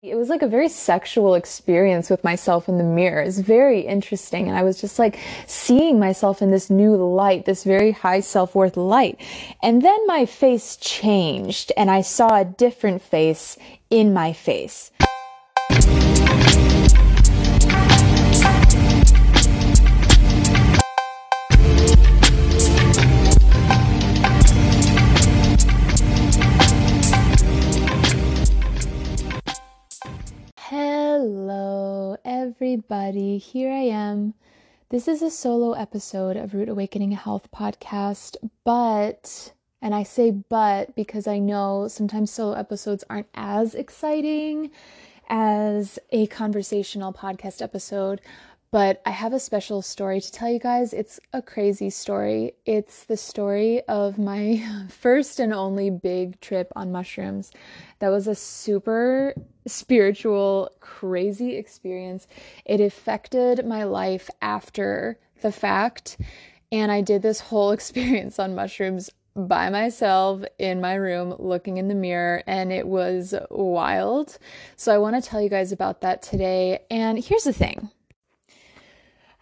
It was like a very sexual experience with myself in the mirror. It's very interesting. And I was just like seeing myself in this new light, this very high self-worth light. And then my face changed and I saw a different face in my face. Everybody, here I am. This is a solo episode of Root Awakening Health Podcast, and I say but because I know sometimes solo episodes aren't as exciting as a conversational podcast episode, but I have a special story to tell you guys. It's a crazy story. It's the story of my first and only big trip on mushrooms. That was a super spiritual, crazy experience. It affected my life after the fact, and I did this whole experience on mushrooms by myself in my room looking in the mirror, and it was wild. So I want to tell you guys about that today. And here's the thing.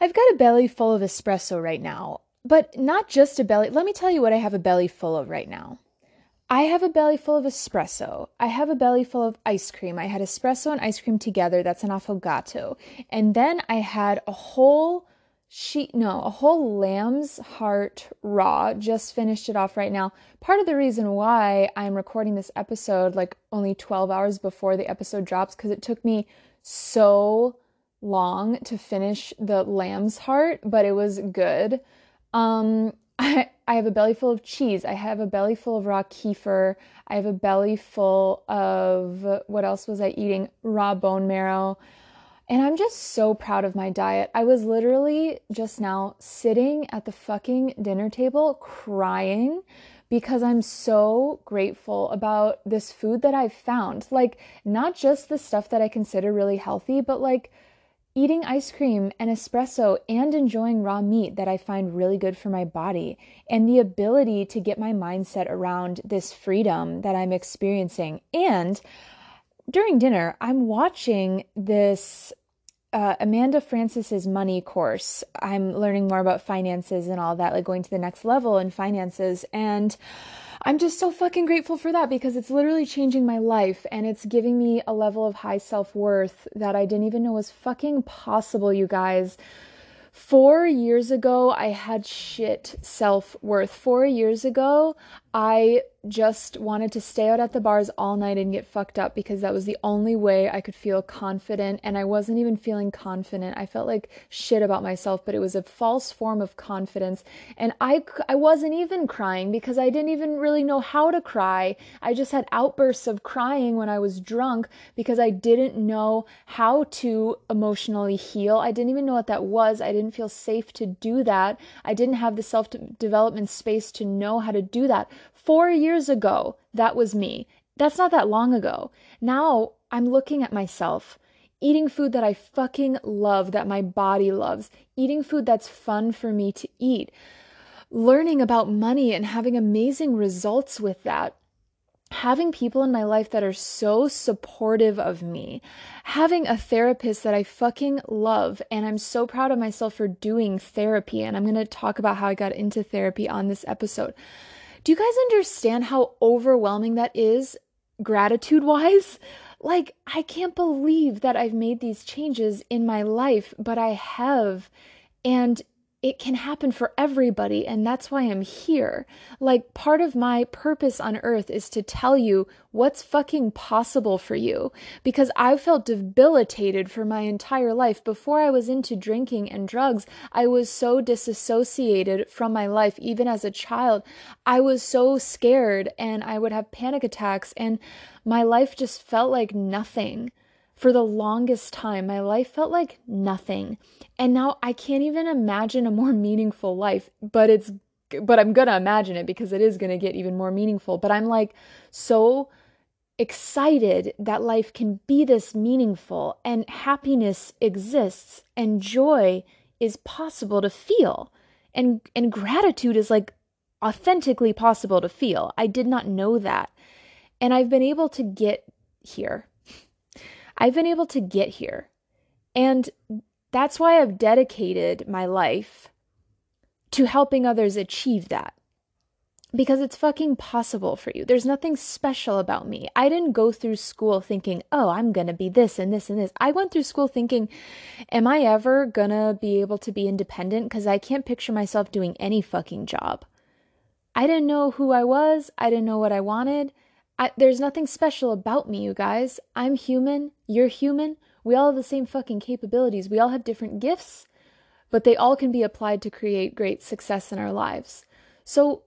I've got a belly full of espresso right now, but not just a belly. Let me tell you what I have a belly full of right now. I have a belly full of espresso. I have a belly full of ice cream. I had espresso and ice cream together. That's an affogato. And then I had a whole lamb's heart raw. Just finished it off right now. Part of the reason why I'm recording this episode like only 12 hours before the episode drops, because it took me so long to finish the lamb's heart, but it was good. I have a belly full of cheese. I have a belly full of raw kefir. I have a belly full of, what else was I eating? Raw bone marrow. And I'm just so proud of my diet. I was literally just now sitting at the fucking dinner table crying because I'm so grateful about this food that I've found. Like, not just the stuff that I consider really healthy, but like eating ice cream and espresso and enjoying raw meat that I find really good for my body, and the ability to get my mindset around this freedom that I'm experiencing. And during dinner, I'm watching this Amanda Francis's money course. I'm learning more about finances and all that, like going to the next level in finances. And I'm just so fucking grateful for that because it's literally changing my life, and it's giving me a level of high self-worth that I didn't even know was fucking possible, you guys. 4 years ago, I had shit self-worth. 4 years ago, I just wanted to stay out at the bars all night and get fucked up because that was the only way I could feel confident. And I wasn't even feeling confident. I felt like shit about myself, but it was a false form of confidence. And I wasn't even crying because I didn't even really know how to cry. I just had outbursts of crying when I was drunk because I didn't know how to emotionally heal. I didn't even know what that was. I didn't feel safe to do that. I didn't have the self-development space to know how to do that. 4 years ago, that was me. That's not that long ago. Now I'm looking at myself, eating food that I fucking love, that my body loves, eating food that's fun for me to eat, learning about money and having amazing results with that, having people in my life that are so supportive of me, having a therapist that I fucking love. And I'm so proud of myself for doing therapy. And I'm going to talk about how I got into therapy on this episode. Do you guys understand how overwhelming that is gratitude-wise? Like, I can't believe that I've made these changes in my life, but I have, and it can happen for everybody, and that's why I'm here. Like, part of my purpose on earth is to tell you what's fucking possible for you, because I felt debilitated for my entire life. Before I was into drinking and drugs, I was so disassociated from my life. Even as a child, I was so scared, and I would have panic attacks, and my life just felt like nothing. For the longest time, my life felt like nothing. And now I can't even imagine a more meaningful life, but I'm gonna imagine it because it is gonna get even more meaningful. But I'm like so excited that life can be this meaningful, and happiness exists, and joy is possible to feel, and gratitude is like authentically possible to feel. I did not know that. And I've been able to get here. I've been able to get here. And that's why I've dedicated my life to helping others achieve that. Because it's fucking possible for you. There's nothing special about me. I didn't go through school thinking, oh, I'm going to be this and this and this. I went through school thinking, am I ever going to be able to be independent? Because I can't picture myself doing any fucking job. I didn't know who I was. I didn't know what I wanted. There's nothing special about me, you guys. I'm human. You're human. We all have the same fucking capabilities. We all have different gifts, but they all can be applied to create great success in our lives. So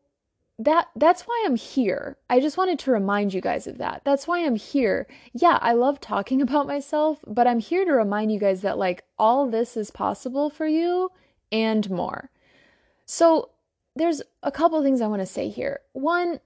that's why I'm here. I just wanted to remind you guys of that. That's why I'm here. Yeah, I love talking about myself, but I'm here to remind you guys that like all this is possible for you and more. So there's a couple things I want to say here. One,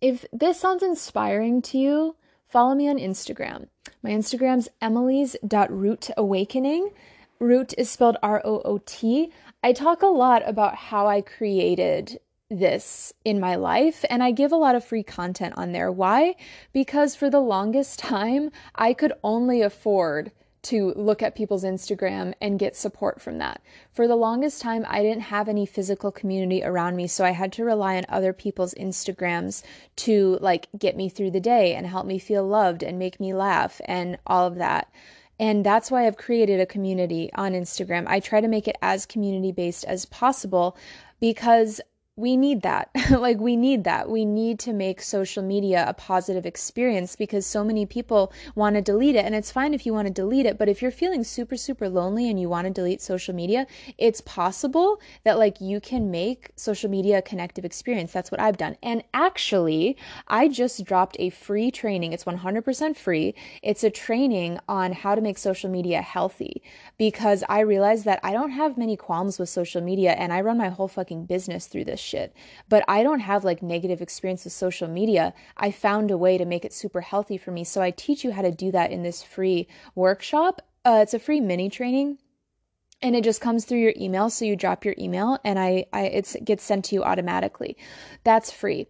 if this sounds inspiring to you, follow me on Instagram. My Instagram's emilys.rootawakening. Root is spelled R-O-O-T. I talk a lot about how I created this in my life, and I give a lot of free content on there. Why? Because for the longest time, I could only afford to look at people's Instagram and get support from that. For the longest time, I didn't have any physical community around me, so I had to rely on other people's Instagrams to like get me through the day and help me feel loved and make me laugh and all of that. And that's why I've created a community on Instagram. I try to make it as community-based as possible because we need that. Like, we need that. We need to make social media a positive experience because so many people want to delete it. And it's fine if you want to delete it, but if you're feeling super, super lonely and you want to delete social media, it's possible that like you can make social media a connective experience. That's what I've done. And actually, I just dropped a free training. It's 100% free. It's a training on how to make social media healthy because I realized that I don't have many qualms with social media and I run my whole fucking business through this shit. But I don't have like negative experience with social media. I found a way to make it super healthy for me. So I teach you how to do that in this free workshop. It's a free mini training and it just comes through your email. So you drop your email and it gets sent to you automatically. That's free.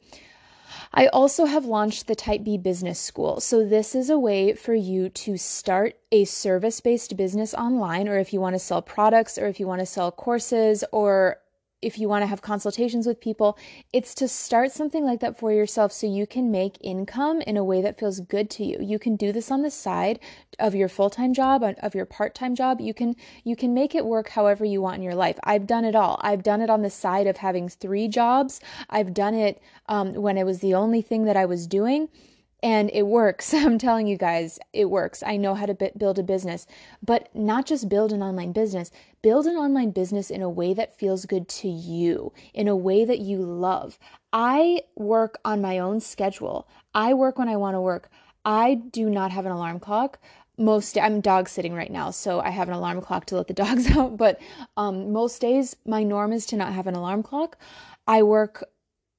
I also have launched the Type B Business School. So this is a way for you to start a service-based business online, or if you want to sell products, or if you want to sell courses, or if you want to have consultations with people, it's to start something like that for yourself so you can make income in a way that feels good to you. You can do this on the side of your full-time job, of your part-time job. You can make it work however you want in your life. I've done it all. I've done it on the side of having 3 jobs. I've done it when it was the only thing that I was doing. And it works. I'm telling you guys, it works. I know how to build a business, but not just build an online business. Build an online business in a way that feels good to you, in a way that you love. I work on my own schedule. I work when I want to work. I do not have an alarm clock. I'm dog sitting right now, so I have an alarm clock to let the dogs out. But most days, my norm is to not have an alarm clock. I work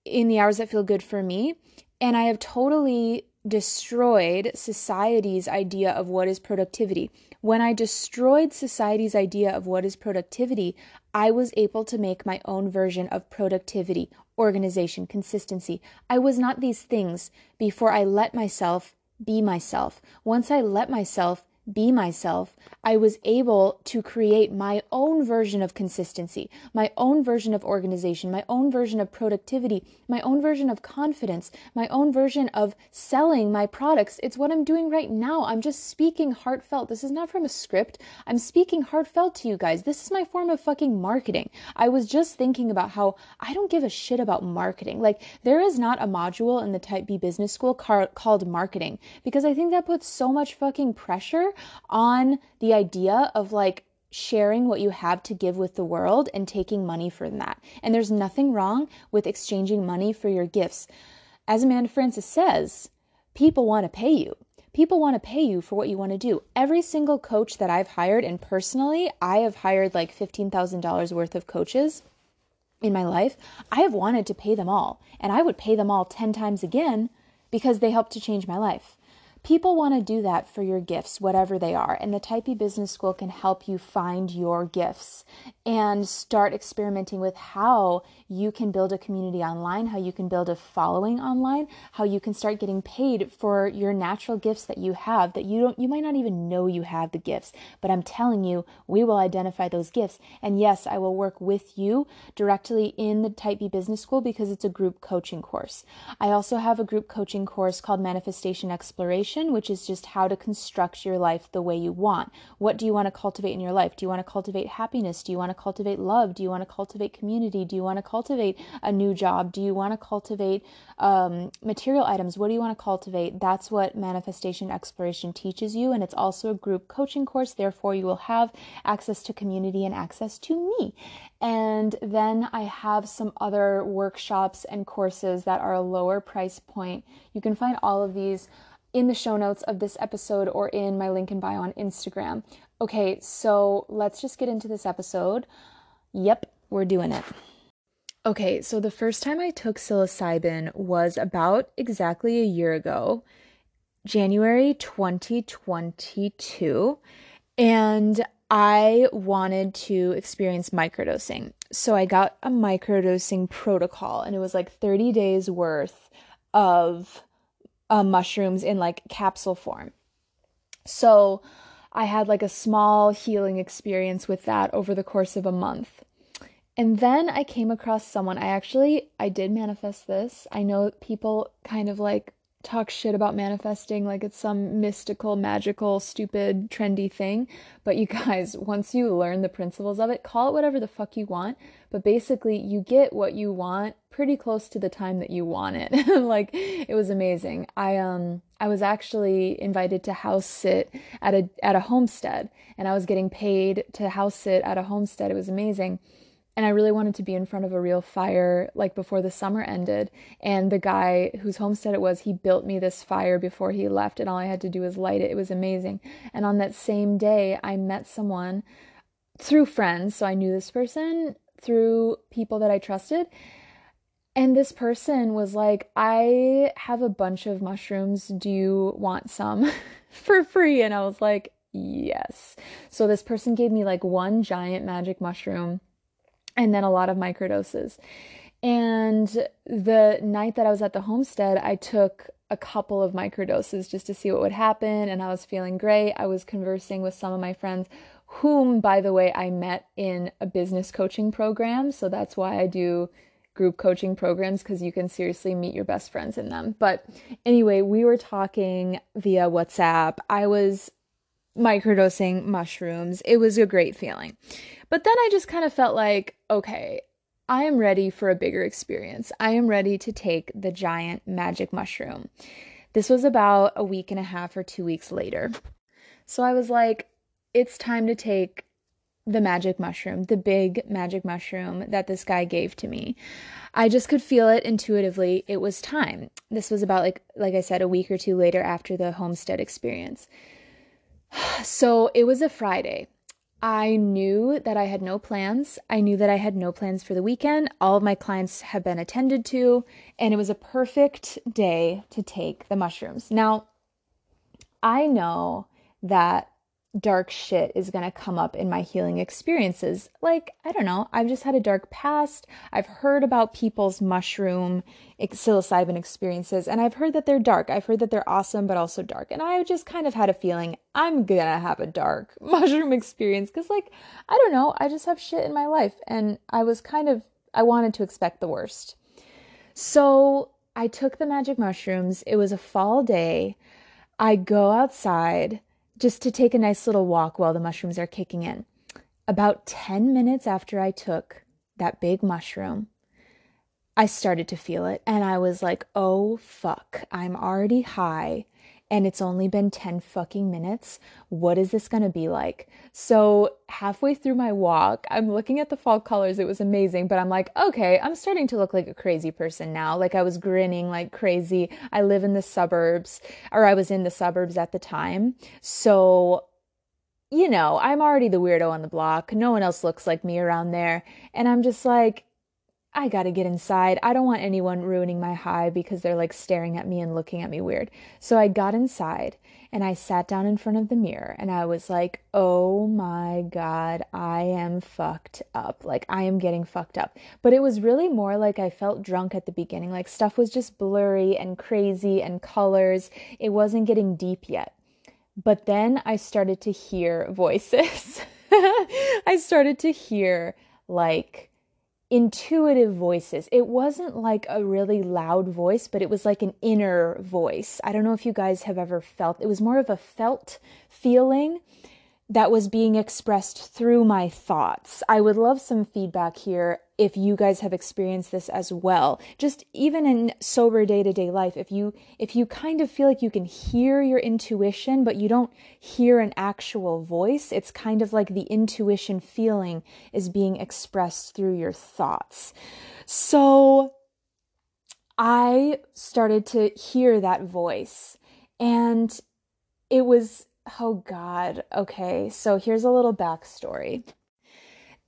in the hours that feel good for me. And I have totally destroyed society's idea of what is productivity. When I destroyed society's idea of what is productivity, I was able to make my own version of productivity, organization, consistency. I was not these things before I let myself be myself. Once I let myself be myself, I was able to create my own version of consistency, my own version of organization, my own version of productivity, my own version of confidence, my own version of selling my products. It's what I'm doing right now. I'm just speaking heartfelt. This is not from a script. I'm speaking heartfelt to you guys. This is my form of fucking marketing. I was just thinking about how I don't give a shit about marketing. Like, there is not a module in the Type B Business School called marketing, because I think that puts so much fucking pressure on the idea of like sharing what you have to give with the world and taking money for that. And there's nothing wrong with exchanging money for your gifts. As Amanda Francis says, people want to pay you. People want to pay you for what you want to do. Every single coach that I've hired, and personally, I have hired like $15,000 worth of coaches in my life. I have wanted to pay them all, and I would pay them all 10 times again because they helped to change my life. People want to do that for your gifts, whatever they are. And the Type B Business School can help you find your gifts and start experimenting with how you can build a community online, how you can build a following online, how you can start getting paid for your natural gifts that you have that you might not even know you have the gifts. But I'm telling you, we will identify those gifts. And yes, I will work with you directly in the Type B Business School because it's a group coaching course. I also have a group coaching course called Manifestation Exploration, which is just how to construct your life the way you want. What do you want to cultivate in your life? Do you want to cultivate happiness? Do you want to cultivate love? Do you want to cultivate community? Do you want to cultivate a new job? Do you want to cultivate material items? What do you want to cultivate? That's what Manifestation Exploration teaches you. And it's also a group coaching course. Therefore, you will have access to community and access to me. And then I have some other workshops and courses that are a lower price point. You can find all of these in the show notes of this episode or in my link in bio on Instagram. Okay, so let's just get into this episode. Yep, we're doing it. Okay, so the first time I took psilocybin was about exactly a year ago, January 2022, and I wanted to experience microdosing. So I got a microdosing protocol, and it was like 30 days worth of mushrooms in like capsule form. So I had like a small healing experience with that over the course of a month. And then I came across someone, I did manifest this. I know people kind of like talk shit about manifesting like it's some mystical, magical, stupid, trendy thing. But you guys, once you learn the principles of it, call it whatever the fuck you want. But basically, you get what you want pretty close to the time that you want it. Like, it was amazing. I was actually invited to house sit at a homestead, and I was getting paid to house sit at a homestead. It was amazing. And I really wanted to be in front of a real fire, like before the summer ended. And the guy whose homestead it was, he built me this fire before he left, and all I had to do was light it. It was amazing. And on that same day, I met someone through friends. So I knew this person through people that I trusted. And this person was like, I have a bunch of mushrooms. Do you want some for free? And I was like, yes. So this person gave me like one giant magic mushroom, and then a lot of microdoses. And the night that I was at the homestead, I took a couple of microdoses just to see what would happen. And I was feeling great. I was conversing with some of my friends, whom, by the way, I met in a business coaching program. So that's why I do group coaching programs, because you can seriously meet your best friends in them. But anyway, we were talking via WhatsApp. I was microdosing mushrooms. It was a great feeling. But then I just kind of felt like, okay, I am ready for a bigger experience. I am ready to take the giant magic mushroom. This was about a week and a half or 2 weeks later. So I was like, it's time to take the magic mushroom, the big magic mushroom that this guy gave to me. I just could feel it intuitively. It was time. This was about like I said, a week or two later after the homestead experience. So it was a Friday. I knew that I had no plans. I knew that I had no plans for the weekend. All of my clients have been attended to, and it was a perfect day to take the mushrooms. Now, I know that dark shit is going to come up in my healing experiences. Like, I don't know, I've just had a dark past. I've heard about people's mushroom psilocybin experiences, and I've heard that they're dark. I've heard that they're awesome, but also dark. And I just kind of had a feeling I'm going to have a dark mushroom experience because, like, I don't know, I just have shit in my life. And I wanted to expect the worst. So I took the magic mushrooms. It was a fall day. I go outside just to take a nice little walk while the mushrooms are kicking in. About 10 minutes after I took that big mushroom, I started to feel it. And I was like, oh, fuck, I'm already high. And it's only been 10 fucking minutes. What is this going to be like? So halfway through my walk, I'm looking at the fall colors. It was amazing. But I'm like, okay, I'm starting to look like a crazy person now. Like, I was grinning like crazy. I was in the suburbs at the time. So, you know, I'm already the weirdo on the block. No one else looks like me around there. And I'm just like, I gotta get inside. I don't want anyone ruining my high because they're like staring at me and looking at me weird. So I got inside and I sat down in front of the mirror and I was like, oh my God, I am fucked up. Like I am getting fucked up. But it was really more like I felt drunk at the beginning. Like stuff was just blurry and crazy and colors. It wasn't getting deep yet. But then I started to hear voices. I started to hear like intuitive voices. It wasn't like a really loud voice, but it was like an inner voice. I don't know if you guys have ever felt, it was more of a felt feeling that was being expressed through my thoughts. I would love some feedback here if you guys have experienced this as well. Just even in sober day-to-day life, if you kind of feel like you can hear your intuition, but you don't hear an actual voice, it's kind of like the intuition feeling is being expressed through your thoughts. So I started to hear that voice and it was, oh God, okay, so here's a little backstory.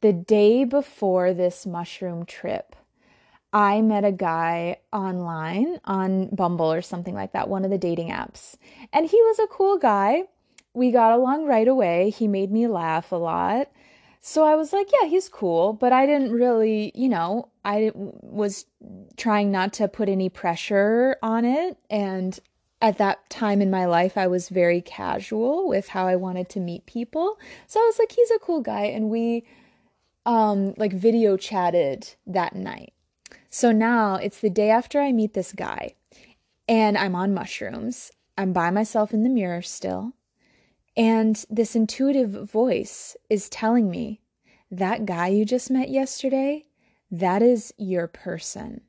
The day before this mushroom trip, I met a guy online on Bumble or something like that, one of the dating apps. And he was a cool guy. We got along right away. He made me laugh a lot. So I was like, yeah, he's cool. But I didn't really, you know, I was trying not to put any pressure on it. And at that time in my life, I was very casual with how I wanted to meet people. So I was like, he's a cool guy. And we like video chatted that night. So now it's the day after I meet this guy and I'm on mushrooms. I'm by myself in the mirror still. And this intuitive voice is telling me, that guy you just met yesterday, that is your person.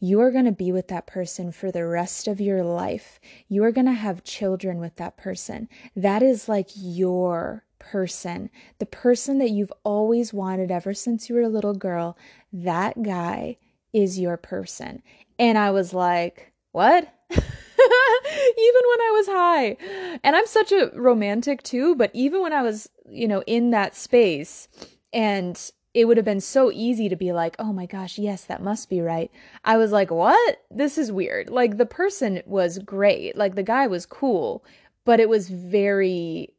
You are going to be with that person for the rest of your life. You are going to have children with that person. That is like your person, the person that you've always wanted ever since you were a little girl. That guy is your person. And I was like, what? Even when I was high, and I'm such a romantic too, but even when I was, you know, in that space, and it would have been so easy to be like, oh my gosh, yes, that must be right. I was like, what? This is weird. Like the person was great. Like the guy was cool, but it was very,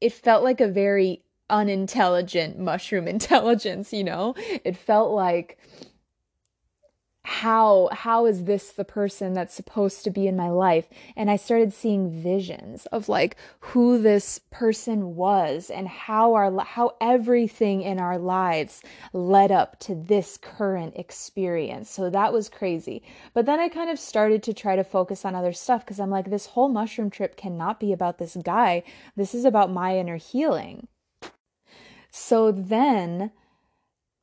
it felt like a very unintelligent mushroom intelligence, you know? It felt like, how is this the person that's supposed to be in my life? And I started seeing visions of like who this person was and how everything in our lives led up to this current experience. So that was crazy. But then I kind of started to try to focus on other stuff because I'm like, this whole mushroom trip cannot be about this guy. This is about my inner healing. So then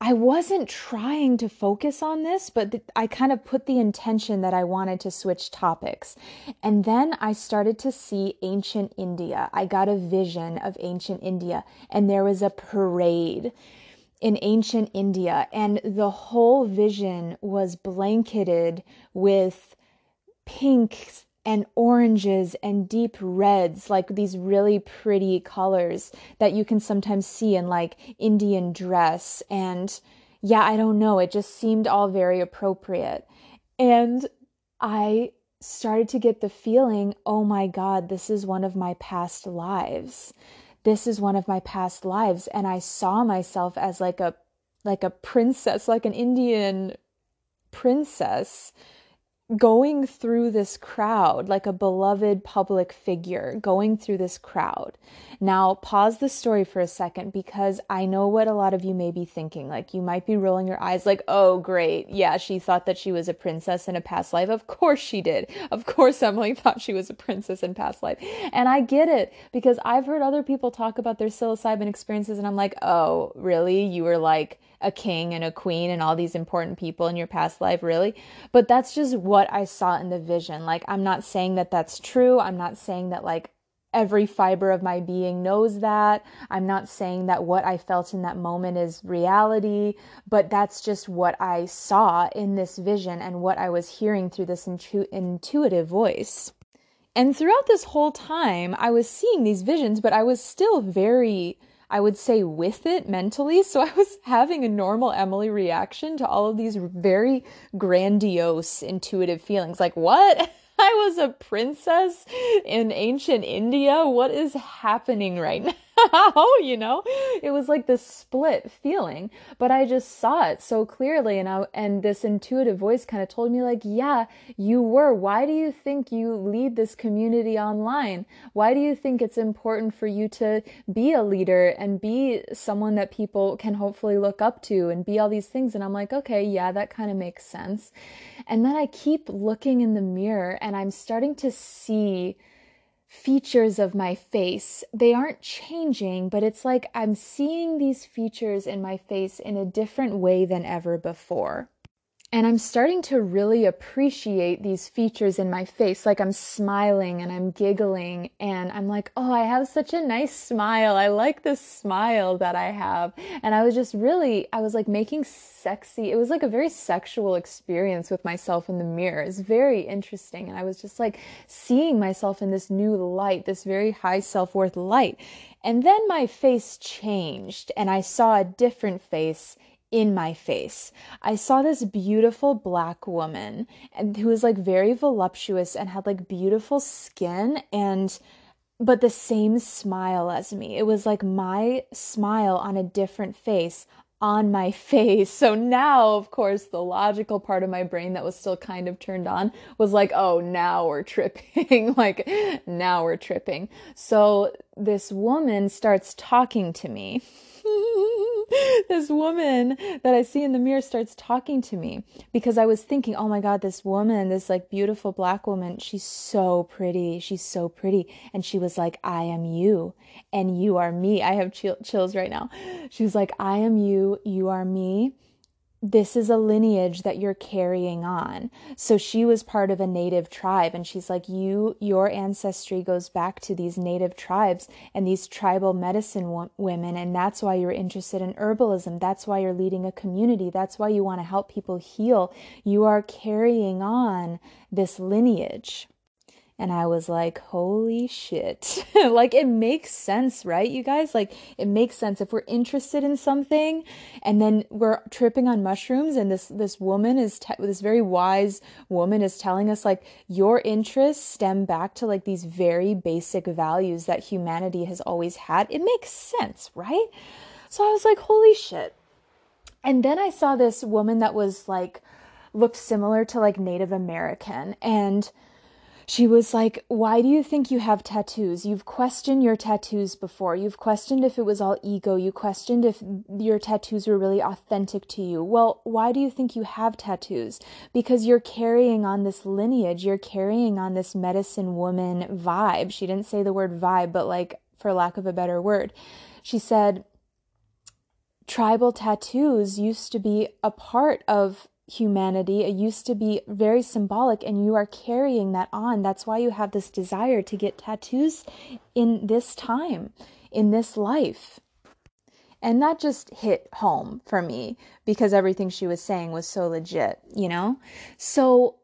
I wasn't trying to focus on this, but I kind of put the intention that I wanted to switch topics. And then I started to see ancient India. I got a vision of ancient India, and there was a parade in ancient India, and the whole vision was blanketed with pinks and oranges and deep reds, like these really pretty colors that you can sometimes see in like Indian dress. And yeah, I don't know, it just seemed all very appropriate. And I started to get the feeling, oh my God, this is one of my past lives. This is one of my past lives. And I saw myself as like a princess, like an Indian princess, going through this crowd, like a beloved public figure going through this crowd. Now, pause the story for a second, because I know what a lot of you may be thinking. Like, you might be rolling your eyes like, oh, great. Yeah, she thought that she was a princess in a past life. Of course she did. Of course Emily thought she was a princess in past life. And I get it, because I've heard other people talk about their psilocybin experiences, and I'm like, oh, really? You were like a king and a queen and all these important people in your past life, really? But that's just what I saw in the vision. Like, I'm not saying that that's true. I'm not saying that like every fiber of my being knows that. I'm not saying that what I felt in that moment is reality, but that's just what I saw in this vision and what I was hearing through this intuitive voice. And throughout this whole time, I was seeing these visions, but I was still very I would say, with it mentally. So I was having a normal Emily reaction to all of these very grandiose, intuitive feelings. Like, what? I was a princess in ancient India. What is happening right now? You know, it was like this split feeling, but I just saw it so clearly. And this intuitive voice kind of told me, like, yeah, you were. Why do you think you lead this community online? Why do you think it's important for you to be a leader and be someone that people can hopefully look up to and be all these things? And I'm like, okay, yeah, that kind of makes sense. And then I keep looking in the mirror and I'm starting to see features of my face. They aren't changing, but it's like I'm seeing these features in my face in a different way than ever before. And I'm starting to really appreciate these features in my face. Like, I'm smiling and I'm giggling and I'm like, oh, I have such a nice smile. I like this smile that I have. And I was just really, I was like making sexy. It was like a very sexual experience with myself in the mirror. It's very interesting. And I was just like seeing myself in this new light, this very high self-worth light. And then my face changed and I saw a different face in my face. I saw this beautiful Black woman who was like very voluptuous and had like beautiful skin but the same smile as me. It was like my smile on a different face on my face. So now, of course, the logical part of my brain that was still kind of turned on was like, oh, now we're tripping. Like, now we're tripping. So this woman starts talking to me. This woman that I see in the mirror starts talking to me because I was thinking, oh my God, this woman, this like beautiful Black woman, she's so pretty. She's so pretty. And she was like, I am you and you are me. I have chills right now. She was like, I am you, you are me. This is a lineage that you're carrying on. So she was part of a native tribe. And she's like, your ancestry goes back to these native tribes and these tribal medicine women. And that's why you're interested in herbalism. That's why you're leading a community. That's why you want to help people heal. You are carrying on this lineage. And I was like, holy shit. Like, it makes sense, right, you guys? Like, it makes sense. If we're interested in something and then we're tripping on mushrooms and this woman is, this very wise woman is telling us, like, your interests stem back to, like, these very basic values that humanity has always had. It makes sense, right? So I was like, holy shit. And then I saw this woman that was, like, looked similar to, like, Native American, and she was like, why do you think you have tattoos? You've questioned your tattoos before. You've questioned if it was all ego. You questioned if your tattoos were really authentic to you. Well, why do you think you have tattoos? Because you're carrying on this lineage. You're carrying on this medicine woman vibe. She didn't say the word vibe, but like, for lack of a better word, she said tribal tattoos used to be a part of humanity. It used to be very symbolic, and you are carrying that on. That's why you have this desire to get tattoos in this time, in this life. And that just hit home for me because everything she was saying was so legit, you know? So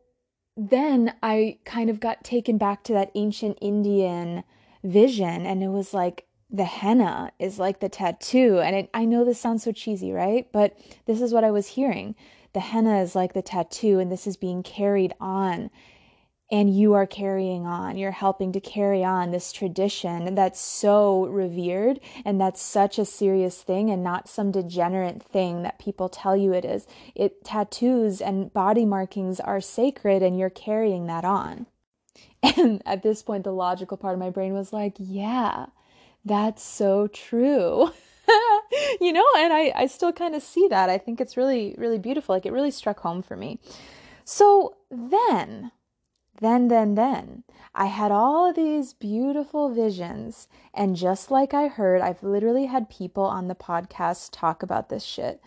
then I kind of got taken back to that ancient Indian vision, and it was like, the henna is like the tattoo. And I know this sounds so cheesy, right? But this is what I was hearing. The henna is like the tattoo, and this is being carried on, and you are carrying on. You're helping to carry on this tradition that's so revered, and that's such a serious thing and not some degenerate thing that people tell you it is. Tattoos and body markings are sacred, and you're carrying that on. And at this point, the logical part of my brain was like, yeah, that's so true. You know, and I still kind of see that. I think it's really, really beautiful. Like, it really struck home for me. So then I had all of these beautiful visions. And just like I heard, I've literally had people on the podcast talk about this shit.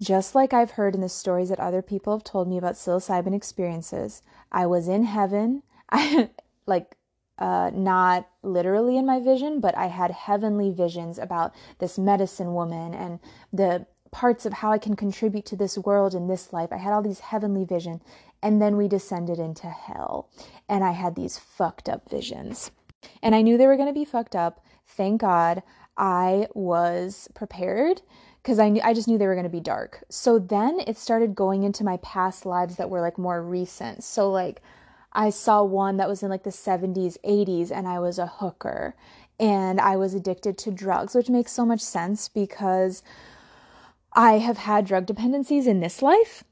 Just like I've heard in the stories that other people have told me about psilocybin experiences, I was in heaven. I like, not literally in my vision, but I had heavenly visions about this medicine woman and the parts of how I can contribute to this world in this life. I had all these heavenly visions, and then we descended into hell, and I had these fucked up visions, and I knew they were going to be fucked up. thank God I was prepared, because I just knew they were going to be dark. So then it started going into my past lives that were like more recent. So like I saw one that was in like the 70s, 80s, and I was a hooker and I was addicted to drugs, which makes so much sense because I have had drug dependencies in this life.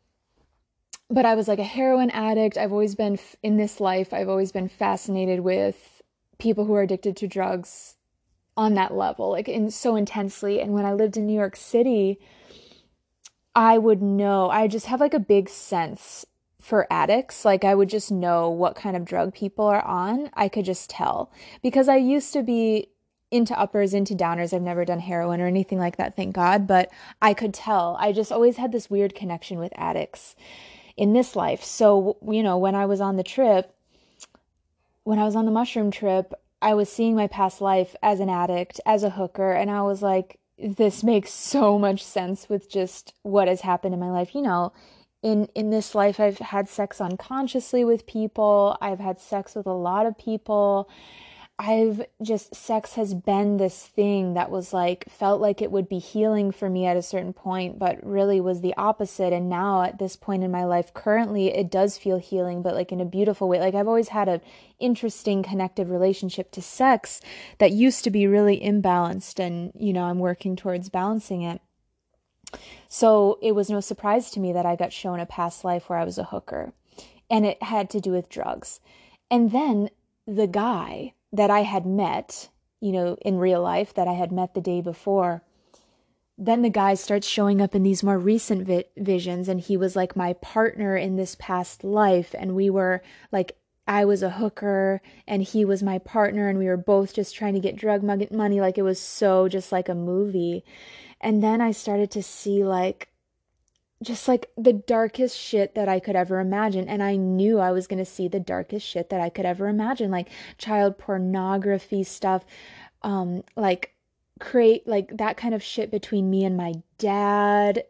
But I was like a heroin addict. I've always been, in this life, I've always been fascinated with people who are addicted to drugs on that level, like so intensely. And when I lived in New York City, I would know, I just have like a big sense for addicts. Like I would just know what kind of drug people are on. I could just tell because I used to be into uppers, into downers. I've never done heroin or anything like that, thank God. But I could tell. I just always had this weird connection with addicts in this life. So, you know, when I was on the trip, when I was on the mushroom trip, I was seeing my past life as an addict, as a hooker, and I was like, this makes so much sense with just what has happened in my life. You know, in this life, I've had sex unconsciously with people. I've had sex with a lot of people. Sex has been this thing that was like, felt like it would be healing for me at a certain point, but really was the opposite. And now at this point in my life, currently, it does feel healing, but like in a beautiful way. Like I've always had an interesting connective relationship to sex that used to be really imbalanced. And, you know, I'm working towards balancing it. So it was no surprise to me that I got shown a past life where I was a hooker, and it had to do with drugs. And then the guy that I had met, you know, in real life, that I had met the day before, then the guy starts showing up in these more recent visions, and he was like my partner in this past life, and we were like, I was a hooker and he was my partner, and we were both just trying to get drug money. Like it was so just like a movie. And then I started to see like just like the darkest shit that I could ever imagine. And I knew I was going to see the darkest shit that I could ever imagine, like child pornography stuff, like that kind of shit between me and my dad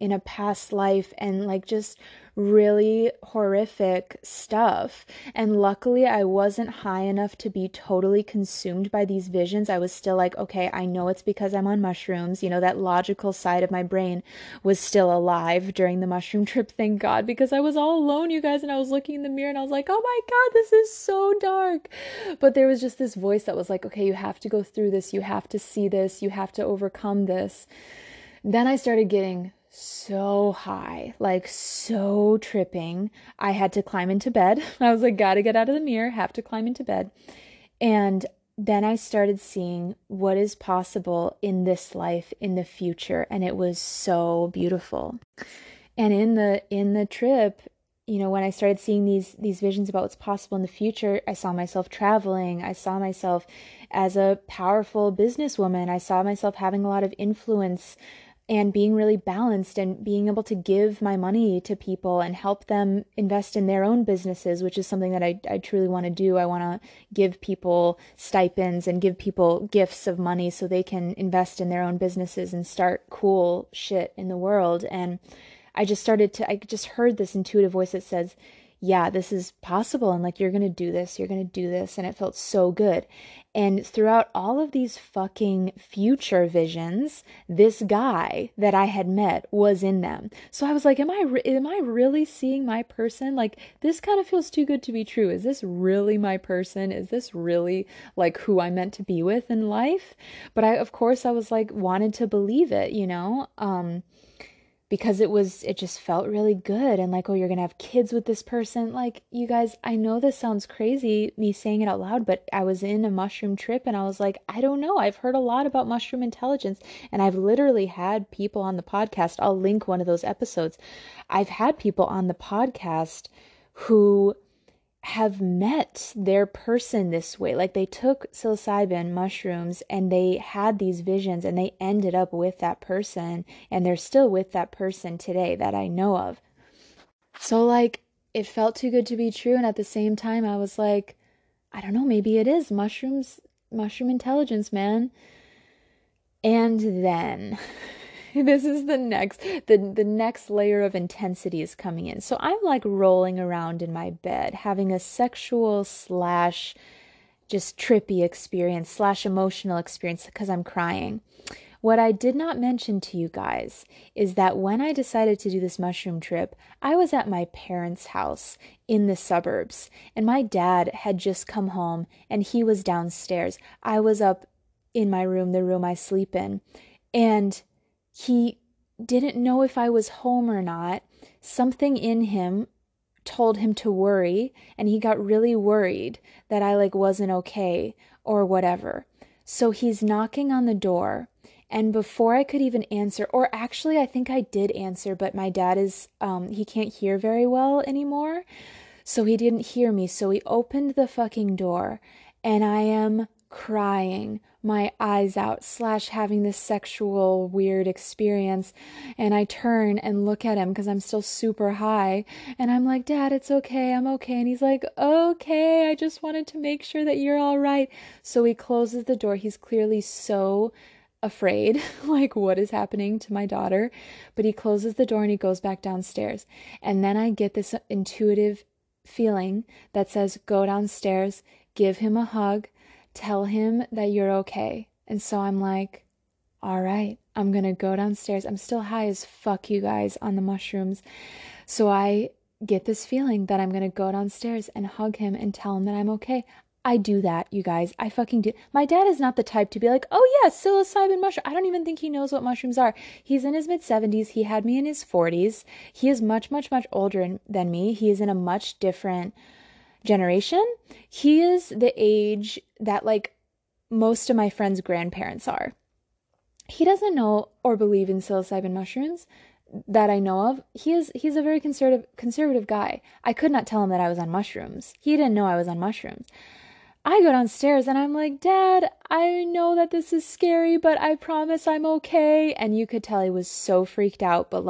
in a past life, and like just really horrific stuff. And luckily I wasn't high enough to be totally consumed by these visions. I was still like, okay, I know it's because I'm on mushrooms. You know, that logical side of my brain was still alive during the mushroom trip, thank God, because I was all alone, you guys, and I was looking in the mirror and I was like, oh my God, this is so dark. But there was just this voice that was like, okay, you have to go through this. You have to see this. You have to overcome this. Then I started getting so high, like so tripping. I had to climb into bed. I was like, gotta get out of the mirror, have to climb into bed. And then I started seeing what is possible in this life, in the future. And it was so beautiful. And in the trip, you know, when I started seeing these visions about what's possible in the future, I saw myself traveling. I saw myself as a powerful businesswoman. I saw myself having a lot of influence and being really balanced and being able to give my money to people and help them invest in their own businesses, which is something that I truly want to do. I want to give people stipends and give people gifts of money so they can invest in their own businesses and start cool shit in the world. And I just heard this intuitive voice that says, yeah, this is possible. And like, you're going to do this, you're going to do this. And it felt so good. And throughout all of these fucking future visions, this guy that I had met was in them. So I was like, am I really seeing my person? Like, this kind of feels too good to be true. Is this really my person? Is this really like who I'm meant to be with in life? But I was like, wanted to believe it, you know? Because it just felt really good. And like, oh, you're going to have kids with this person. Like, you guys, I know this sounds crazy, me saying it out loud, but I was in a mushroom trip and I was like, I don't know. I've heard a lot about mushroom intelligence, and I've literally had people on the podcast. I'll link one of those episodes. I've had people on the podcast who have met their person this way. Like, they took psilocybin mushrooms and they had these visions and they ended up with that person, and they're still with that person today that I know of. So like, it felt too good to be true. And at the same time, I was like, I don't know, maybe it is mushroom intelligence, man. And then this is the next layer of intensity is coming in. So I'm like rolling around in my bed, having a sexual slash just trippy experience / emotional experience because I'm crying. What I did not mention to you guys is that when I decided to do this mushroom trip, I was at my parents' house in the suburbs, and my dad had just come home and he was downstairs. I was up in my room, the room I sleep in, and he didn't know if I was home or not. Something in him told him to worry, and he got really worried that I wasn't okay or whatever. So he's knocking on the door. And before I could even answer, or actually I think I did answer, but my dad is, he can't hear very well anymore. So he didn't hear me. So he opened the fucking door and I am crying my eyes out / having this sexual weird experience. And I turn and look at him because I'm still super high. And I'm like, Dad, it's okay. I'm okay. And he's like, okay, I just wanted to make sure that you're all right. So he closes the door. He's clearly so afraid, what is happening to my daughter, but he closes the door and he goes back downstairs. And then I get this intuitive feeling that says, go downstairs, give him a hug, tell him that you're okay. And so I'm like, all right, I'm gonna go downstairs. I'm still high as fuck, you guys, on the mushrooms. So I get this feeling that I'm gonna go downstairs and hug him and tell him that I'm okay. I do that, you guys. I fucking do. My dad is not the type to be like, oh yeah, psilocybin mushroom. I don't even think he knows what mushrooms are. He's in his mid-70s. He had me in his 40s. He is much, much, much older than me. He is in a much different generation. He is the age that most of my friends' grandparents are. He doesn't know or believe in psilocybin mushrooms that I know of. He's a very conservative guy. I could not tell him that I was on mushrooms. He didn't know I was on mushrooms. I go downstairs and I'm like, Dad, I know that this is scary, but I promise I'm okay. And you could tell he was so freaked out, but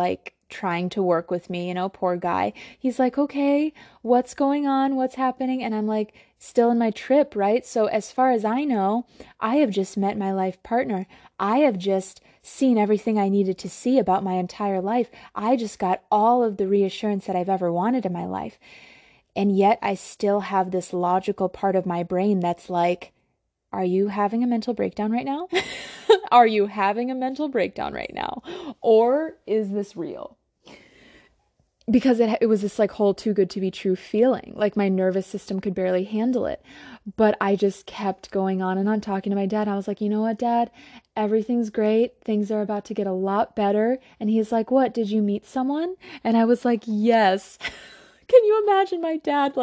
trying to work with me, poor guy. He's like, okay, what's going on? What's happening? And I'm like, still in my trip, right? So as far as I know, I have just met my life partner. I have just seen everything I needed to see about my entire life. I just got all of the reassurance that I've ever wanted in my life. And yet I still have this logical part of my brain that's like, are you having a mental breakdown right now? Are you having a mental breakdown right now? Or is this real? Because it was this whole too good to be true feeling. My nervous system could barely handle it. But I just kept going on and on talking to my dad. I was like, you know what, Dad? Everything's great. Things are about to get a lot better. And he's like, what? Did you meet someone? And I was like, yes. Can you imagine my dad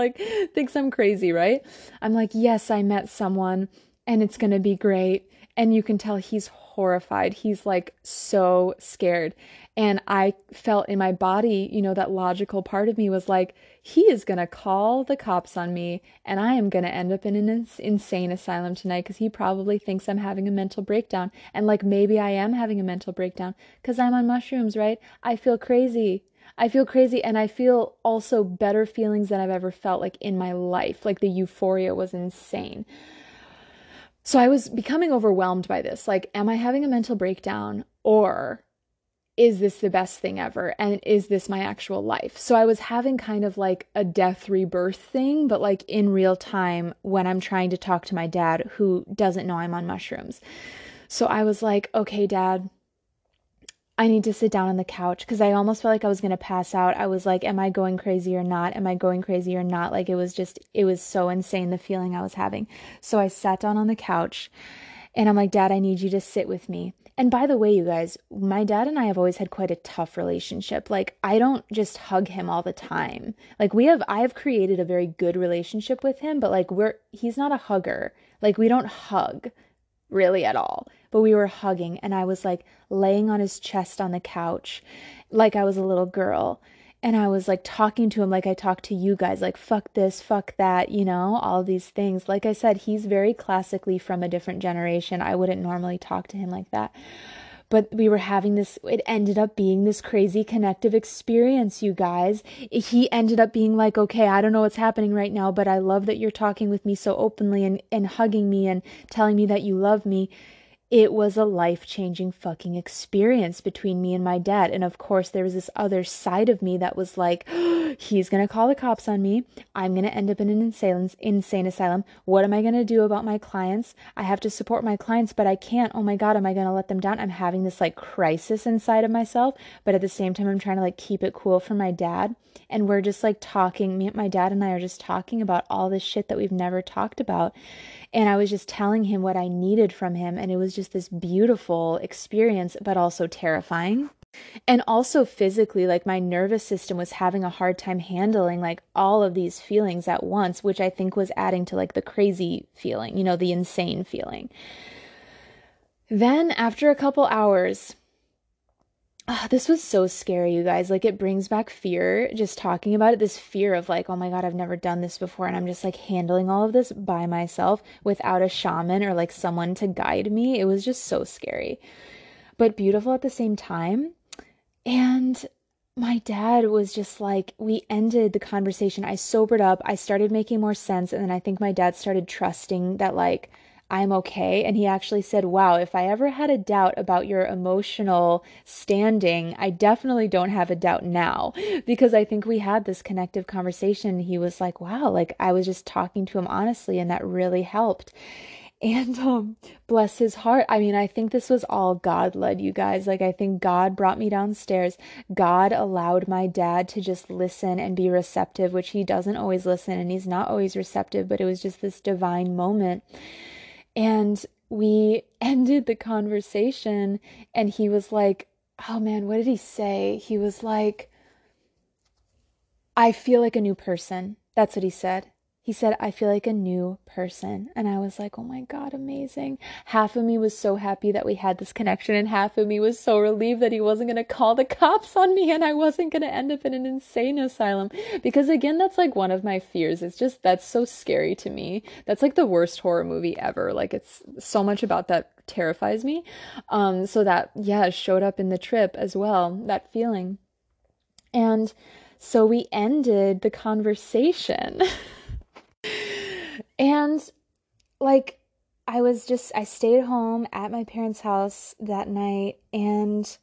thinks I'm crazy, right? I'm like, yes, I met someone and it's going to be great. And you can tell he's horrified. He's so scared. And I felt in my body, that logical part of me was like, he is going to call the cops on me and I am going to end up in an insane asylum tonight because he probably thinks I'm having a mental breakdown. And maybe I am having a mental breakdown because I'm on mushrooms, right? I feel crazy. I feel crazy, and I feel also better feelings than I've ever felt in my life. The euphoria was insane. So I was becoming overwhelmed by this. Am I having a mental breakdown, or is this the best thing ever? And is this my actual life? So I was having kind of a death rebirth thing, but in real time when I'm trying to talk to my dad who doesn't know I'm on mushrooms. So I was like, okay, Dad, I need to sit down on the couch because I almost felt I was going to pass out. I was like, am I going crazy or not? Am I going crazy or not? It was so insane, the feeling I was having. So I sat down on the couch and I'm like, Dad, I need you to sit with me. And by the way, you guys, my dad and I have always had quite a tough relationship. I don't just hug him all the time. I've created a very good relationship with him, but he's not a hugger. We don't hug really at all. But we were hugging and I was laying on his chest on the couch I was a little girl, and I was talking to him I talk to you guys, fuck this, fuck that, all these things. Like I said, he's very classically from a different generation. I wouldn't normally talk to him like that. But we were having this, it ended up being this crazy connective experience, you guys. He ended up being like, okay, I don't know what's happening right now, but I love that you're talking with me so openly and hugging me and telling me that you love me. It was a life-changing fucking experience between me and my dad. And of course, there was this other side of me that was like, He's going to call the cops on me. I'm going to end up in an insane asylum. What am I going to do about my clients? I have to support my clients, but I can't. Oh my God, am I going to let them down? I'm having this like crisis inside of myself, but at the same time, I'm trying to like keep it cool for my dad. And we're just like talking, my dad and I are just talking about all this shit that we've never talked about. And I was just telling him what I needed from him. And it was just this beautiful experience, but also terrifying. And also physically, like my nervous system was having a hard time handling like all of these feelings at once, which I think was adding to like the crazy feeling, the insane feeling. Then after a couple hours, this was so scary, you guys, like it brings back fear just talking about it, this fear of like, oh my God, I've never done this before. And I'm just like handling all of this by myself without a shaman or like someone to guide me. It was just so scary, but beautiful at the same time. And my dad was just like, we ended the conversation. I sobered up. I started making more sense. And then I think my dad started trusting that like, I'm okay. And he actually said, wow, if I ever had a doubt about your emotional standing, I definitely don't have a doubt now, because I think we had this connective conversation. He was like, wow, like I was just talking to him honestly, and that really helped. And bless his heart. I mean, I think this was all God-led, you guys. Like, I think God brought me downstairs. God allowed my dad to just listen and be receptive, which he doesn't always listen and he's not always receptive, but it was just this divine moment. And we ended the conversation and he was like, oh man, what did he say? He was like, I feel like a new person. That's what he said. He said, I feel like a new person. And I was like, oh my God, amazing. Half of me was so happy that we had this connection, and half of me was so relieved that he wasn't going to call the cops on me and I wasn't going to end up in an insane asylum. Because again, that's like one of my fears. It's just, that's so scary to me. That's like the worst horror movie ever. Like it's so much about that terrifies me. So that, yeah, showed up in the trip as well, that feeling. And so we ended the conversation. And like, I stayed home at my parents' house that night, and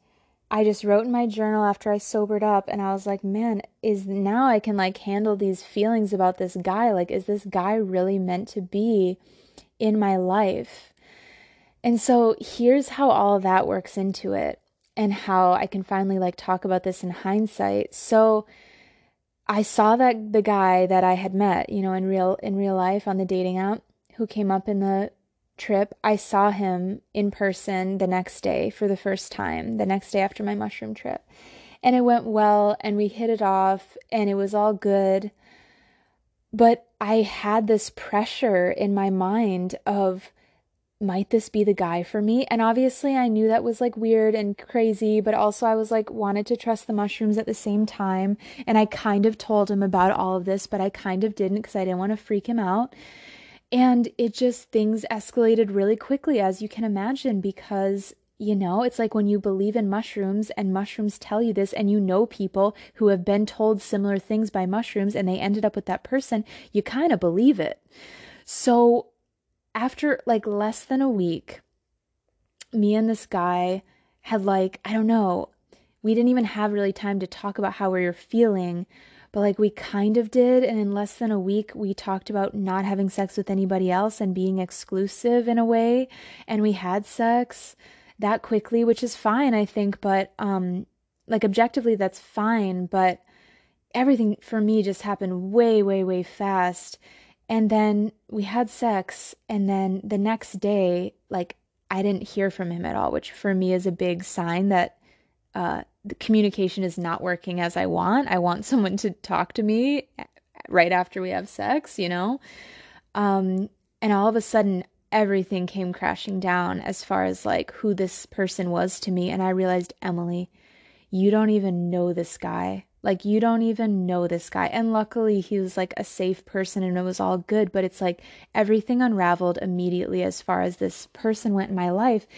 I just wrote in my journal after I sobered up, and I was like, man, now I can like handle these feelings about this guy. Like, is this guy really meant to be in my life? And so here's how all that works into it and how I can finally like talk about this in hindsight. So I saw that the guy that I had met, in real life on the dating app, who came up in the trip, I saw him in person the next day for the first time, the next day after my mushroom trip. And it went well, and we hit it off, and it was all good. But I had this pressure in my mind of, might this be the guy for me? And obviously I knew that was like weird and crazy, but also I was like wanted to trust the mushrooms at the same time. And I kind of told him about all of this, but I kind of didn't, because I didn't want to freak him out. And it just, things escalated really quickly, as you can imagine, because it's like when you believe in mushrooms and mushrooms tell you this, and people who have been told similar things by mushrooms and they ended up with that person, you kind of believe it. So after like less than a week, me and this guy had like, we didn't even have really time to talk about how we were feeling, but like we kind of did. And in less than a week, we talked about not having sex with anybody else and being exclusive in a way. And we had sex that quickly, which is fine, I think. But like objectively, that's fine. But everything for me just happened way, way, way fast. And then we had sex, and then the next day, like, I didn't hear from him at all, which for me is a big sign that the communication is not working as I want. I want someone to talk to me right after we have sex, and all of a sudden, everything came crashing down as far as like who this person was to me. And I realized, Emily, you don't even know this guy. Like, you don't even know this guy. And luckily he was like a safe person and it was all good, but it's like everything unraveled immediately as far as this person went in my life.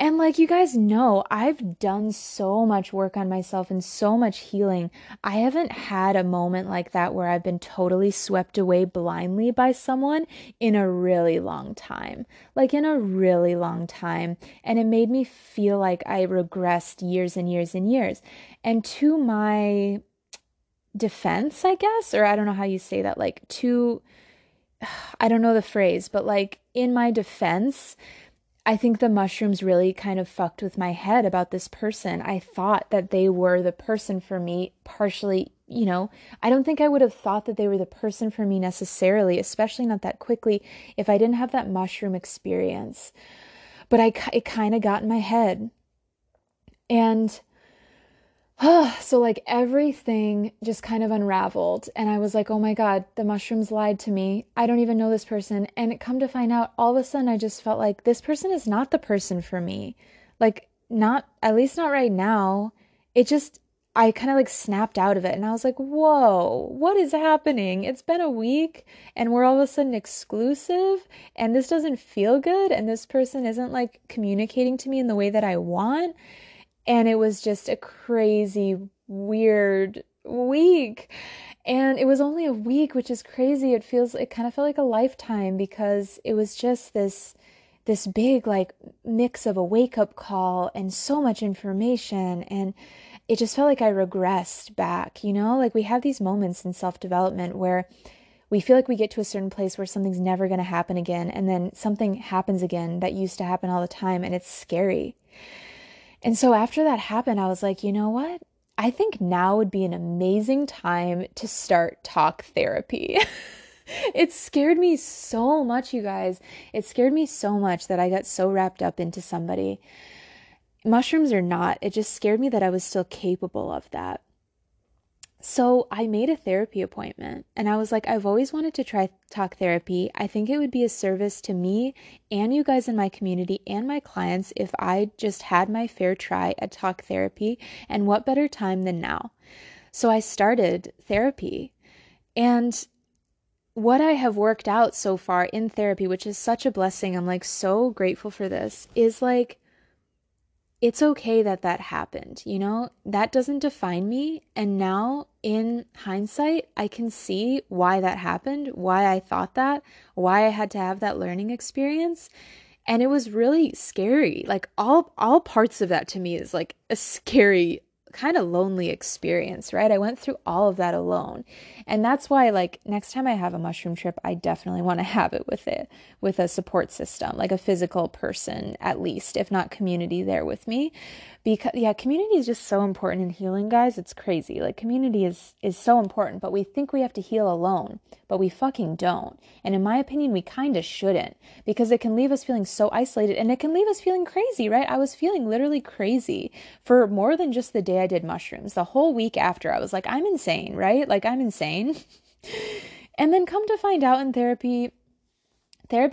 And like, you guys know, I've done so much work on myself and so much healing. I haven't had a moment like that where I've been totally swept away blindly by someone in a really long time, And it made me feel like I regressed years and years and years. And to my defense, I guess, or I don't know how you say that, like to, I don't know the phrase, but like in my defense, I think the mushrooms really kind of fucked with my head about this person. I thought that they were the person for me, partially, you know, I don't think I would have thought that they were the person for me necessarily, especially not that quickly, if I didn't have that mushroom experience. But it kind of got in my head. And so like everything just kind of unraveled. And I was like, oh my God, the mushrooms lied to me. I don't even know this person. And it come to find out, all of a sudden, I just felt like this person is not the person for me. Like not, at least not right now. It just, I kind of like snapped out of it. And I was like, whoa, what is happening? It's been a week and we're all of a sudden exclusive and this doesn't feel good. And this person isn't like communicating to me in the way that I want. And it was just a crazy, weird week. And it was only a week, which is crazy. It kind of felt like a lifetime because it was just this big like mix of a wake-up call and so much information. And it just felt like I regressed back, you know? Like we have these moments in self-development where we feel like we get to a certain place where something's never going to happen again. And then something happens again that used to happen all the time. And it's scary. And so after that happened, I was like, you know what? I think now would be an amazing time to start talk therapy. It scared me so much, you guys. It scared me so much that I got so wrapped up into somebody. Mushrooms or not, it just scared me that I was still capable of that. So I made a therapy appointment and I was like, I've always wanted to try talk therapy. I think it would be a service to me and you guys in my community and my clients if I just had my fair try at talk therapy, and what better time than now. So I started therapy, and what I have worked out so far in therapy, which is such a blessing, I'm like so grateful for this, is like, it's okay that happened, you know, that doesn't define me. And now in hindsight, I can see why that happened, why I thought that, why I had to have that learning experience. And it was really scary. Like all parts of that to me is like a scary kind of lonely experience, right? I went through all of that alone. And that's why like next time I have a mushroom trip, I definitely want to have it, with a support system, like a physical person at least, if not community there with me. Because yeah, community is just so important in healing, guys. It's crazy. Like community is so important, but we think we have to heal alone, but we fucking don't. And in my opinion, we kind of shouldn't, because it can leave us feeling so isolated and it can leave us feeling crazy, right? I was feeling literally crazy for more than just the day I did mushrooms. The whole week after, I was like, I'm insane, right? Like I'm insane. And then come to find out in therapy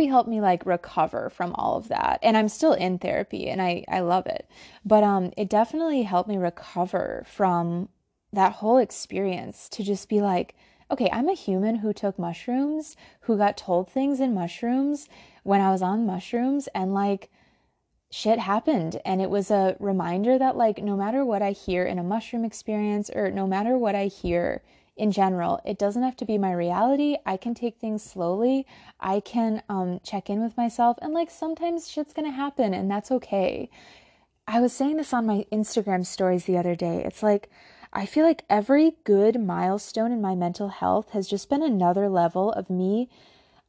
helped me like recover from all of that. And I'm still in therapy and I love it. But it definitely helped me recover from that whole experience to just be like, okay, I'm a human who took mushrooms, who got told things in mushrooms when I was on mushrooms, and like shit happened. And it was a reminder that like, no matter what I hear in a mushroom experience, or no matter what I hear in general, it doesn't have to be my reality. I can take things slowly. I can check in with myself, and like sometimes shit's going to happen and that's okay. I was saying this on my Instagram stories the other day. It's like, I feel like every good milestone in my mental health has just been another level of me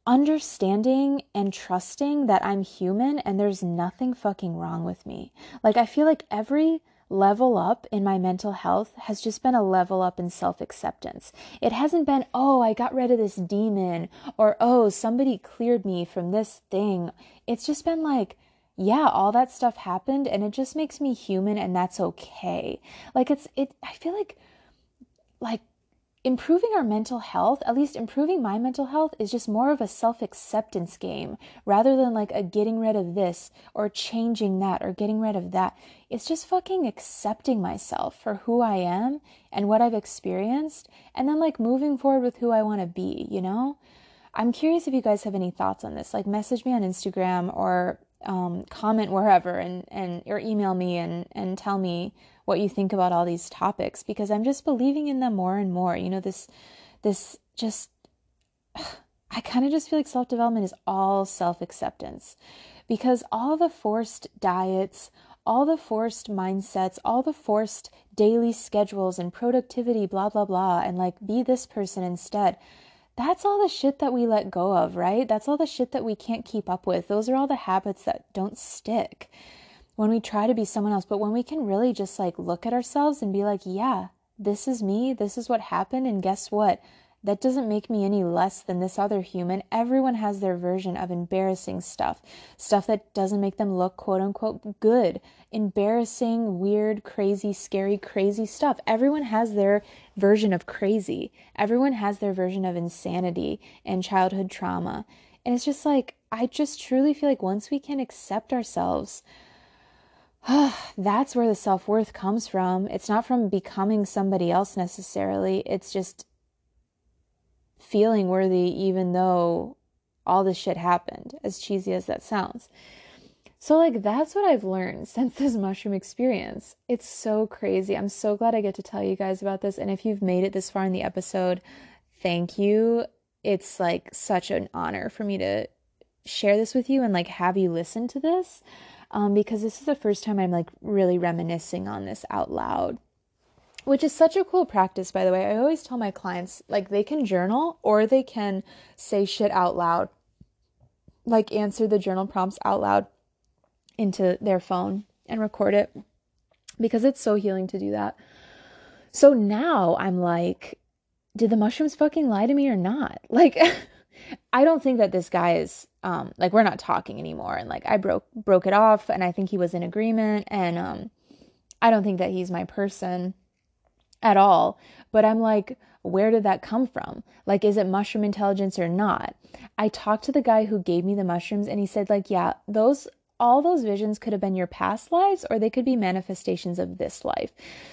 understanding and trusting that I'm human and there's nothing fucking wrong with me. Like, I feel like every level up in my mental health has just been a level up in self-acceptance. It hasn't been, oh, I got rid of this demon, or, oh, somebody cleared me from this thing. It's just been like, yeah, all that stuff happened and it just makes me human and that's okay. Like I feel like improving our mental health, at least improving my mental health, is just more of a self-acceptance game rather than like a getting rid of this or changing that or getting rid of that. It's just fucking accepting myself for who I am and what I've experienced, and then like moving forward with who I want to be, you know? I'm curious if you guys have any thoughts on this. Like message me on Instagram or comment wherever and or email me and tell me what you think about all these topics, because I'm just believing in them more and more. You know, this just, I kind of just feel like self-development is all self-acceptance, because all the forced diets, all the forced mindsets, all the forced daily schedules and productivity, blah, blah, blah, and like be this person instead. That's all the shit that we let go of, right? That's all the shit that we can't keep up with. Those are all the habits that don't stick when we try to be someone else. But when we can really just like look at ourselves and be like, yeah, this is me. This is what happened. And guess what? That doesn't make me any less than this other human. Everyone has their version of embarrassing stuff, stuff that doesn't make them look quote unquote good, embarrassing, weird, crazy, scary, crazy stuff. Everyone has their version of crazy. Everyone has their version of insanity and childhood trauma. And it's just like, I just truly feel like once we can accept ourselves, that's where the self-worth comes from. It's not from becoming somebody else necessarily. It's just feeling worthy even though all this shit happened, as cheesy as that sounds. So like that's what I've learned since this mushroom experience. It's so crazy. I'm so glad I get to tell you guys about this. And if you've made it this far in the episode, thank you. It's like such an honor for me to share this with you and like have you listen to this, because this is the first time I'm like really reminiscing on this out loud. Which is such a cool practice, by the way. I always tell my clients, like, they can journal or they can say shit out loud, like answer the journal prompts out loud into their phone and record it, because it's so healing to do that. So now I'm like, did the mushrooms fucking lie to me or not? Like, I don't think that this guy is, like, we're not talking anymore. And like, I broke it off, and I think he was in agreement, and I don't think that he's my person at all. But I'm like, where did that come from? Like, is it mushroom intelligence or not? I talked to the guy who gave me the mushrooms, and he said like, yeah, all those visions could have been your past lives, or they could be manifestations of this life.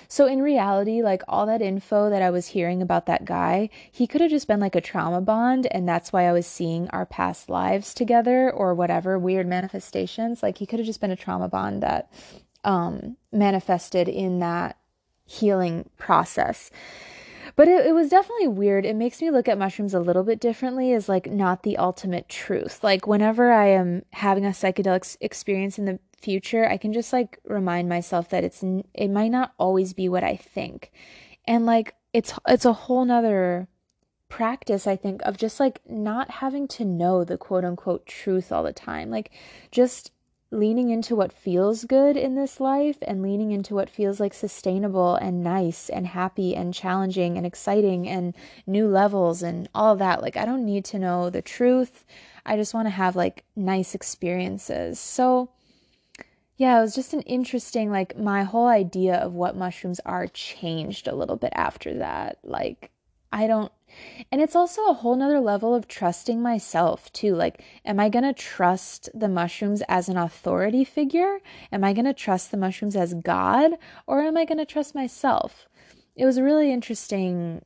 So in reality, like all that info that I was hearing about that guy, he could have just been like a trauma bond. And that's why I was seeing our past lives together or whatever weird manifestations. Like he could have just been a trauma bond that, manifested in that healing process. But it was definitely weird. It makes me look at mushrooms a little bit differently as like not the ultimate truth. Like whenever I am having a psychedelic experience in the future, I can just like remind myself that it might not always be what I think. And like it's a whole nother practice, I think, of just like not having to know the quote unquote truth all the time. Like just leaning into what feels good in this life and leaning into what feels like sustainable and nice and happy and challenging and exciting and new levels and all that. Like, I don't need to know the truth. I just want to have like nice experiences. So yeah, it was just an interesting, like my whole idea of what mushrooms are changed a little bit after that. Like and it's also a whole nother level of trusting myself too. Like, am I going to trust the mushrooms as an authority figure? Am I going to trust the mushrooms as God? Or am I going to trust myself? It was a really interesting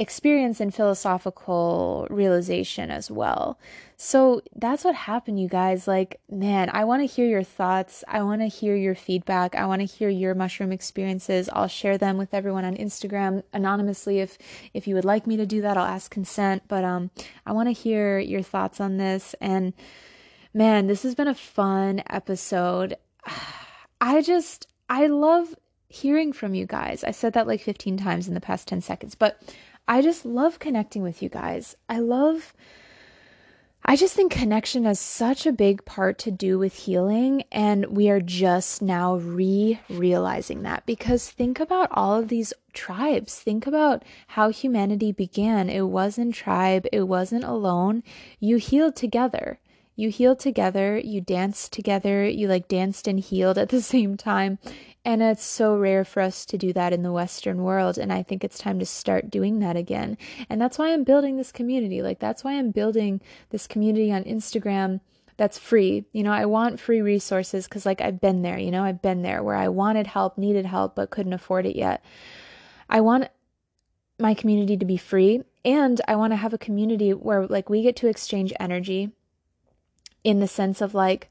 experience and philosophical realization as well. So that's what happened, you guys. Like, man, I want to hear your thoughts. I want to hear your feedback. I want to hear your mushroom experiences. I'll share them with everyone on Instagram anonymously. If you would like me to do that, I'll ask consent, but, I want to hear your thoughts on this. And man, this has been a fun episode. I love hearing from you guys. I said that like 15 times in the past 10 seconds, but I just love connecting with you guys. I just think connection has such a big part to do with healing. And we are just now realizing that, because think about all of these tribes. Think about how humanity began. It wasn't tribe. It wasn't alone. You healed together. You healed together. You danced together. You like danced and healed at the same time. And it's so rare for us to do that in the Western world. And I think it's time to start doing that again. And that's why I'm building this community. Like, that's why I'm building this community on Instagram that's free. You know, I want free resources because, like, I've been there, you know, I've been there where I wanted help, needed help, but couldn't afford it yet. I want my community to be free. And I want to have a community where, like, we get to exchange energy in the sense of, like,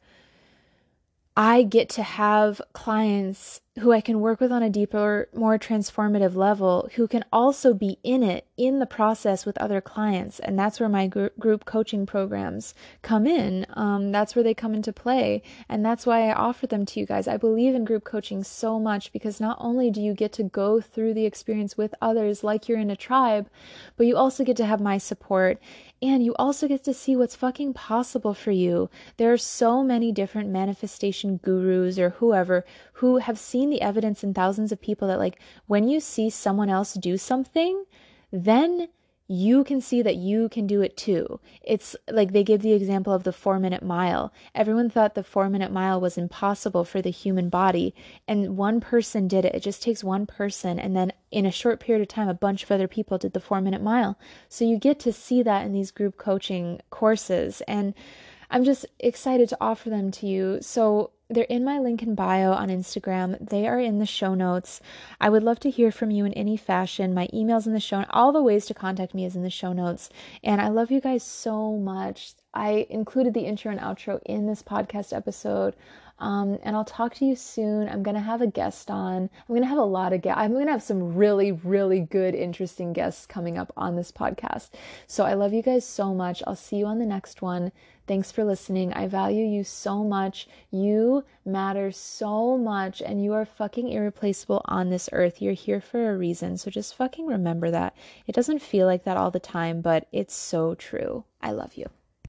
I get to have clients who I can work with on a deeper, more transformative level, who can also be in it, in the process with other clients. And that's where my group coaching programs come in. That's where they come into play. And that's why I offer them to you guys. I believe in group coaching so much because not only do you get to go through the experience with others like you're in a tribe, but you also get to have my support. And you also get to see what's fucking possible for you. There are so many different manifestation gurus or whoever who have seen the evidence in thousands of people that, like, when you see someone else do something, then you can see that you can do it too. It's like they give the example of the 4-minute mile. Everyone thought the 4-minute mile was impossible for the human body. And one person did it. It just takes one person. And then in a short period of time, a bunch of other people did the 4-minute mile. So you get to see that in these group coaching courses. And I'm just excited to offer them to you. So they're in my link in bio on Instagram. They are in the show notes. I would love to hear from you in any fashion. My email's in the show. All the ways to contact me is in the show notes. And I love you guys so much. I included the intro and outro in this podcast episode. And I'll talk to you soon. I'm going to have a guest on. I'm going to have a lot of guests. I'm going to have some really, really good, interesting guests coming up on this podcast. So I love you guys so much. I'll see you on the next one. Thanks for listening. I value you so much. You matter so much, and you are fucking irreplaceable on this earth. You're here for a reason. So just fucking remember that. It doesn't feel like that all the time, but it's so true. I love you.